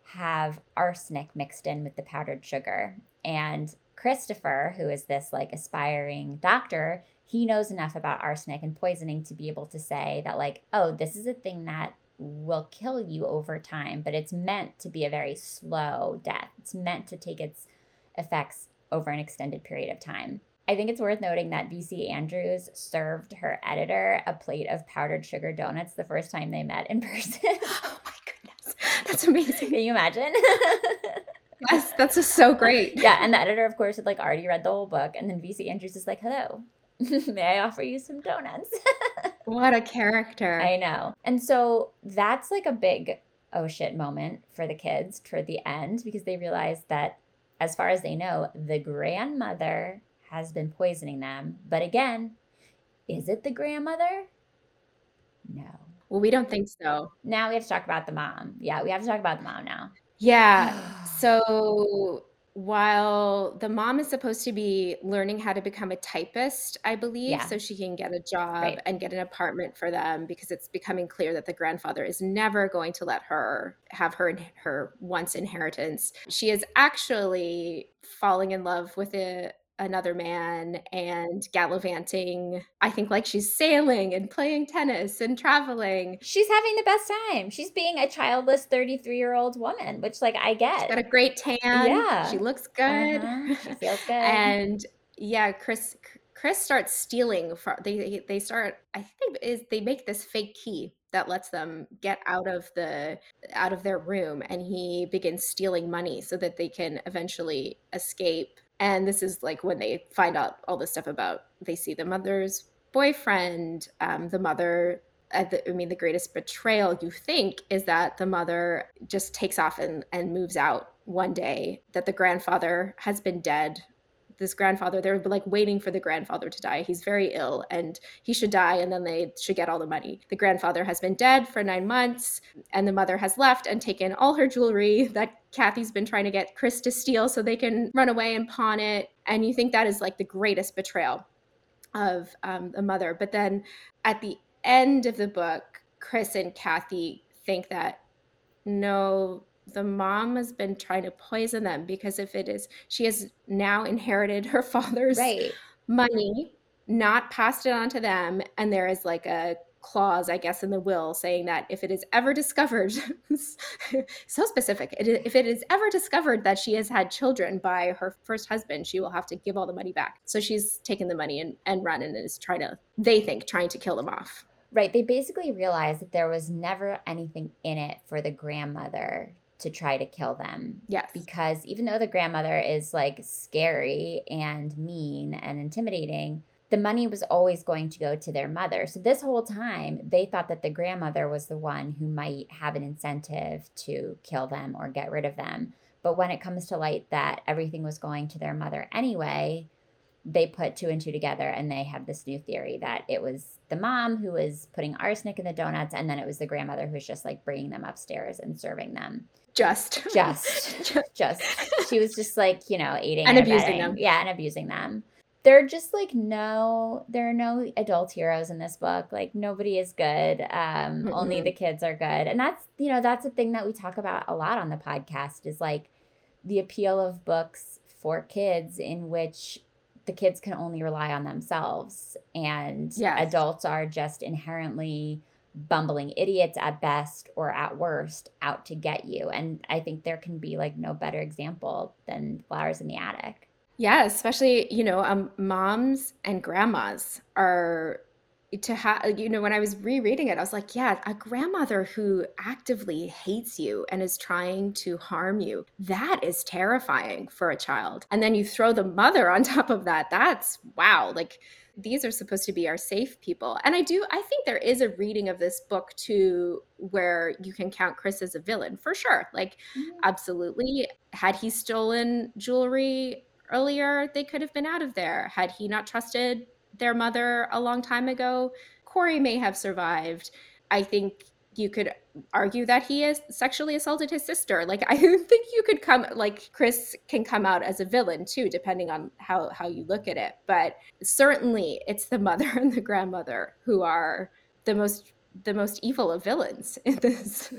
have arsenic mixed in with the powdered sugar. And Christopher, who is this like aspiring doctor, he knows enough about arsenic and poisoning to be able to say that like, oh, this is a thing that will kill you over time, but it's meant to be a very slow death. It's meant to take its effects over an extended period of time. I think it's worth noting that V C. Andrews served her editor a plate of powdered sugar donuts the first time they met in person. Oh my goodness. That's amazing. Can you imagine? Yes, that's just so great. Yeah, and the editor, of course, had like already read the whole book. And then V C. Andrews is like, hello, may I offer you some donuts? What a character. I know. And so that's like a big oh shit moment for the kids toward the end, because they realize that As far as they know, the grandmother has been poisoning them. But again, is it the grandmother? No. Well, we don't think so. Now we have to talk about the mom. Yeah, we have to talk about the mom now. Yeah. So while the mom is supposed to be learning how to become a typist, I believe, yeah. so she can get a job right. and get an apartment for them, because it's becoming clear that the grandfather is never going to let her have her her once inheritance. She is actually falling in love with a another man and gallivanting. I think like she's sailing and playing tennis and traveling. She's having the best time. She's being a childless thirty-three-year-old woman, which like I get. She's got a great tan. Yeah. She looks good. Uh-huh. She feels good. And yeah, Chris Chris starts stealing from, they they start, I think is they make this fake key that lets them get out of the out of their room, and he begins stealing money so that they can eventually escape. And this is like when they find out all this stuff about, they see the mother's boyfriend, um, the mother, at the, I mean, the greatest betrayal you think is that the mother just takes off and, and moves out one day, that the grandfather has been dead. This grandfather, they're like waiting for the grandfather to die. He's very ill and he should die, and then they should get all the money. The grandfather has been dead for nine months and the mother has left and taken all her jewelry that Kathy's been trying to get Chris to steal so they can run away and pawn it. And you think that is like the greatest betrayal of um, the mother. But then at the end of the book, Chris and Kathy think that no, the mom has been trying to poison them, because if it is, she has now inherited her father's right. money, not passed it on to them. And there is like a clause, I guess, in the will saying that if it is ever discovered, so specific, if it is ever discovered that she has had children by her first husband, she will have to give all the money back. So she's taken the money and, and run and is trying to, they think, trying to kill them off. Right. They basically realized that there was never anything in it for the grandmother to try to kill them. Yes. Because even though the grandmother is like scary and mean and intimidating, the money was always going to go to their mother. So this whole time, they thought that the grandmother was the one who might have an incentive to kill them or get rid of them. But when it comes to light that everything was going to their mother anyway, they put two and two together and they have this new theory that it was the mom who was putting arsenic in the donuts, and then it was the grandmother who was just like bringing them upstairs and serving them. Just. Just. just. She was just like, you know, eating and, and abusing abetting. them. Yeah, and abusing them. There are just like no, there are no adult heroes in this book. Like nobody is good. Um, mm-hmm. Only the kids are good. And that's, you know, that's a thing that we talk about a lot on the podcast is like the appeal of books for kids in which the kids can only rely on themselves, and yes. adults are just inherently bumbling idiots at best or at worst out to get you. And I think there can be like no better example than Flowers in the Attic. Yeah, especially, you know, um, moms and grandmas are to have, you know, when I was rereading it, I was like, yeah, a grandmother who actively hates you and is trying to harm you, that is terrifying for a child. And then you throw the mother on top of that. That's wow. Like these are supposed to be our safe people. And I do, I think there is a reading of this book too, where you can count Chris as a villain for sure. Like mm-hmm. absolutely. Had he stolen jewelry earlier, they could have been out of there. Had he not trusted their mother a long time ago, Corey may have survived. I think you could argue that he has sexually assaulted his sister. Like I think you could come, like Chris can come out as a villain too, depending on how, how you look at it. But certainly it's the mother and the grandmother who are the most the most evil of villains in this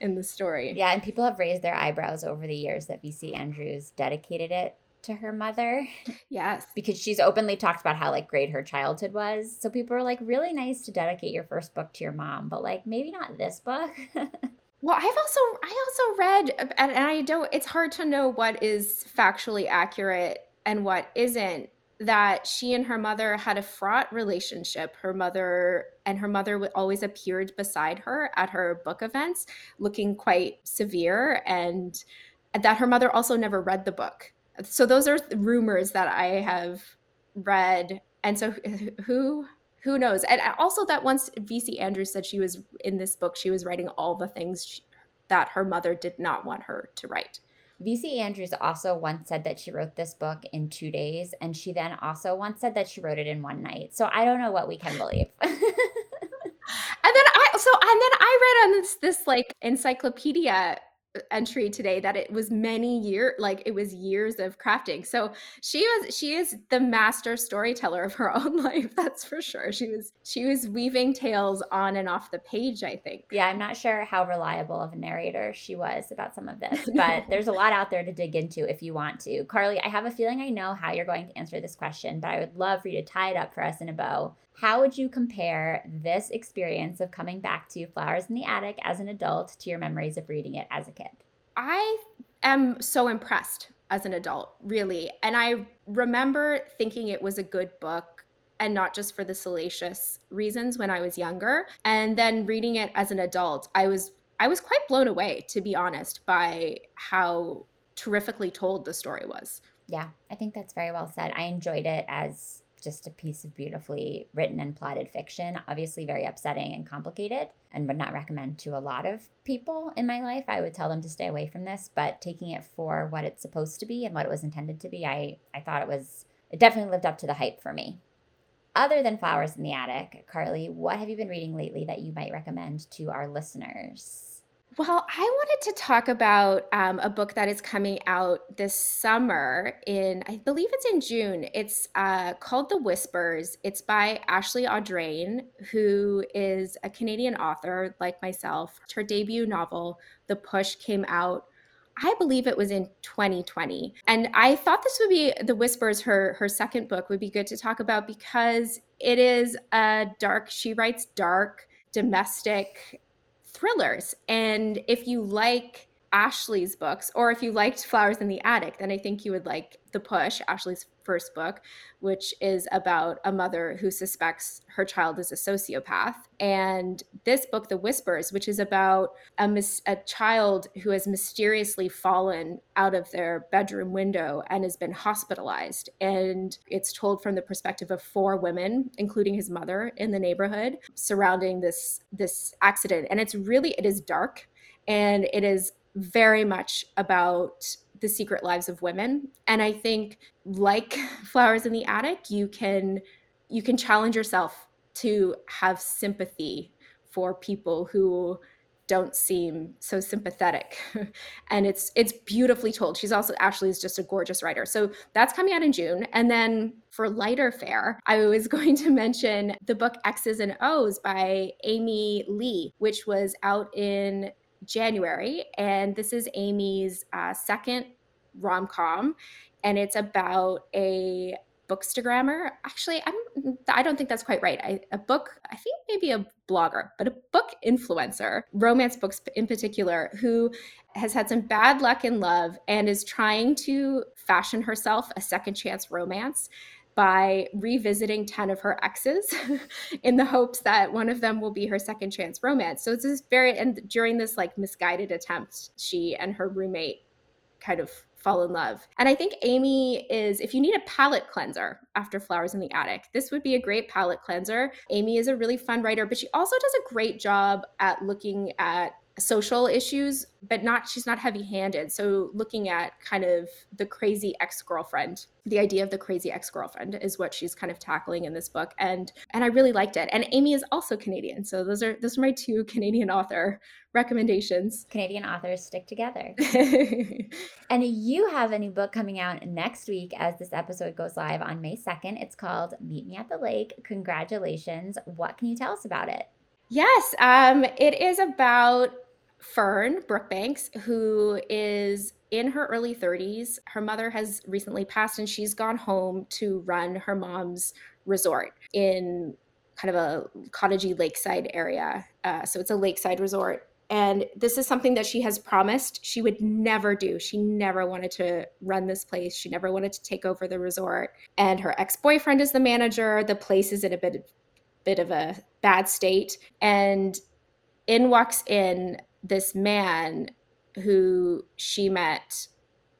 in the story. Yeah, and people have raised their eyebrows over the years that V C Andrews dedicated it to her mother. Yes. Because she's openly talked about how like great her childhood was. So people are like, really nice to dedicate your first book to your mom, but like maybe not this book. Well, I've also, I also read, and I don't, it's hard to know what is factually accurate and what isn't, that she and her mother had a fraught relationship. Her mother and her mother always appeared beside her at her book events, looking quite severe, and that her mother also never read the book. So those are rumors that I have read. And so who who knows? And also that once V C Andrews said she was in this book, she was writing all the things she, that her mother did not want her to write. V C. Andrews also once said that she wrote this book in two days, and she then also once said that she wrote it in one night. So I don't know what we can believe. And then I so and then I read on this this like encyclopedia entry today that it was many year like it was years of crafting. So she was she is the master storyteller of her own life, that's for sure. She was she was weaving tales on and off the page, I think. Yeah, I'm not sure how reliable of a narrator she was about some of this, but there's a lot out there to dig into if you want to. Carley, I have a feeling I know how you're going to answer this question, but I would love for you to tie it up for us in a bow. How would you compare this experience of coming back to Flowers in the Attic as an adult to your memories of reading it as a kid? I am so impressed as an adult, really. And I remember thinking it was a good book, and not just for the salacious reasons when I was younger. And then reading it as an adult, I was I was quite blown away, to be honest, by how terrifically told the story was. Yeah, I think that's very well said. I enjoyed it as just a piece of beautifully written and plotted fiction, obviously very upsetting and complicated, and would not recommend to a lot of people in my life. I would tell them to stay away from this, but taking it for what it's supposed to be and what it was intended to be, I, I thought it was, it definitely lived up to the hype for me. Other than Flowers in the Attic, Carley, what have you been reading lately that you might recommend to our listeners? Well, I wanted to talk about um, a book that is coming out this summer in, I believe it's in June. It's uh, called The Whispers. It's by Ashley Audrain, who is a Canadian author like myself. Her debut novel, The Push, came out, I believe it was in twenty twenty. And I thought this would be, The Whispers, her, her second book, would be good to talk about because it is a dark, she writes dark, domestic thrillers. And if you like Ashley's books, or if you liked Flowers in the Attic, then I think you would like The Push, Ashley's first book, which is about a mother who suspects her child is a sociopath. And this book, The Whispers, which is about a, mis- a child who has mysteriously fallen out of their bedroom window and has been hospitalized. And it's told from the perspective of four women, including his mother, in the neighborhood surrounding this, this accident. And it's really, it is dark, and it is very much about the secret lives of women. And I think, like Flowers in the Attic, you can you can challenge yourself to have sympathy for people who don't seem so sympathetic. And it's it's beautifully told. She's also, Ashley is just a gorgeous writer. So that's coming out in June. And then for lighter fare, I was going to mention the book X's and O's by Amy Lee, which was out in January, and this is Amy's uh, second rom-com, and it's about a bookstagrammer. Actually, I'm, I don't think that's quite right. I, a book, I think maybe a blogger, but a book influencer, romance books in particular, who has had some bad luck in love and is trying to fashion herself a second chance romance by revisiting ten of her exes in the hopes that one of them will be her second chance romance. So it's this very, and during this like misguided attempt, she and her roommate kind of fall in love. And I think Amy is, if you need a palate cleanser after Flowers in the Attic, this would be a great palate cleanser. Amy is a really fun writer, but she also does a great job at looking at social issues, but not, she's not heavy-handed. So looking at kind of the crazy ex-girlfriend, the idea of the crazy ex-girlfriend is what she's kind of tackling in this book. And and I really liked it. And Amy is also Canadian. So those are those are my two Canadian author recommendations. Canadian authors stick together. And you have a new book coming out next week as this episode goes live on May second. It's called Meet Me at the Lake. Congratulations. What can you tell us about it? Yes, um, it is about Fern Brookbanks, who is in her early thirties. Her mother has recently passed, and she's gone home to run her mom's resort in kind of a cottagey lakeside area. Uh, so it's a lakeside resort. And this is something that she has promised she would never do. She never wanted to run this place. She never wanted to take over the resort. And her ex-boyfriend is the manager. The place is in a bit of bit of a bad state. And in walks in this man who she met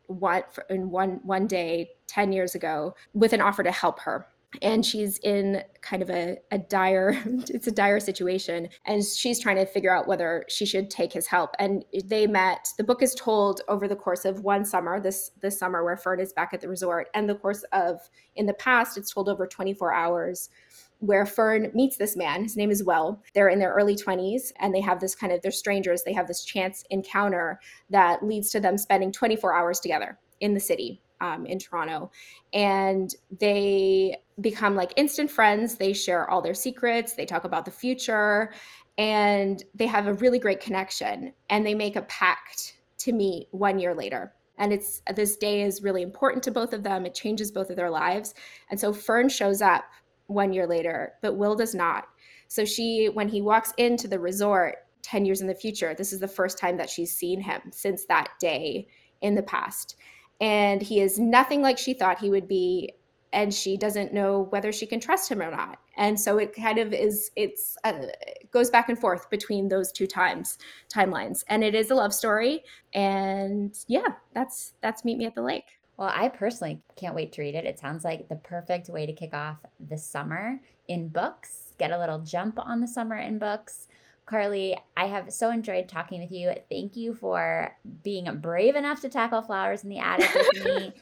one, in one, one day ten years ago with an offer to help her. and she's in kind of a, a dire, it's a dire situation. And she's trying to figure out whether she should take his help. And they met, the book is told over the course of one summer, this this summer where Fern is back at the resort, and the course of, in the past, it's told over twenty-four hours, where Fern meets this man. His name is Will. They're in their early twenties, and they have this kind of, they're strangers. They have this chance encounter that leads to them spending twenty-four hours together in the city. Um, in Toronto, and they become like instant friends. They share all their secrets. They talk about the future, and they have a really great connection, and they make a pact to meet one year later. And it's, this day is really important to both of them. It changes both of their lives. And so Fern shows up one year later, but Will does not. So she, when he walks into the resort ten years in the future, this is the first time that she's seen him since that day in the past. And he is nothing like she thought he would be, and she doesn't know whether she can trust him or not. And so it kind of is, it's, uh, it goes back and forth between those two times, timelines. And it is a love story. And yeah, that's that's Meet Me at the Lake. Well, I personally can't wait to read it. It sounds like the perfect way to kick off the summer in books, get a little jump on the summer in books. Carley, I have so enjoyed talking with you. Thank you for being brave enough to tackle Flowers in the Attic with me.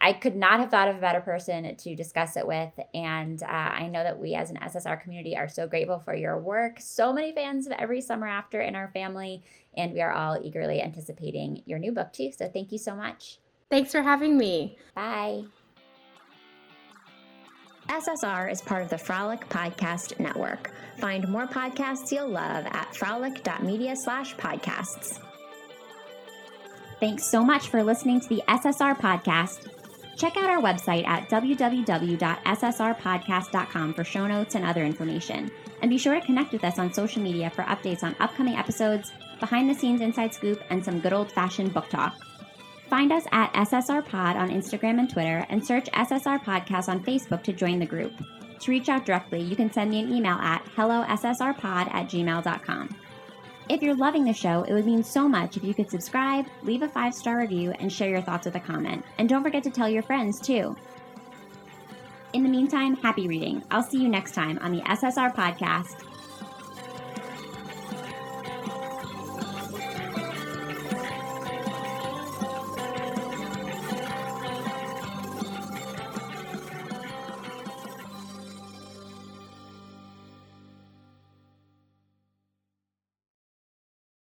I could not have thought of a better person to discuss it with. And uh, I know that we as an S S R community are so grateful for your work. So many fans of Every Summer After in our family, and we are all eagerly anticipating your new book too. So thank you so much. Thanks for having me. Bye. S S R is part of the Frolic Podcast Network. Find more podcasts you'll love at frolic.media slash podcasts. Thanks so much for listening to the S S R podcast. Check out our website at w w w dot s s r podcast dot com for show notes and other information. And be sure to connect with us on social media for updates on upcoming episodes, behind-the-scenes inside scoop, and some good old-fashioned book talk. Find us at S S R Pod on Instagram and Twitter, and search S S R Podcast on Facebook to join the group. To reach out directly, you can send me an email at hello s s r pod at gmail dot com. If you're loving the show, it would mean so much if you could subscribe, leave a five-star review, and share your thoughts with a comment. And don't forget to tell your friends, too. In the meantime, happy reading. I'll see you next time on the S S R Podcast.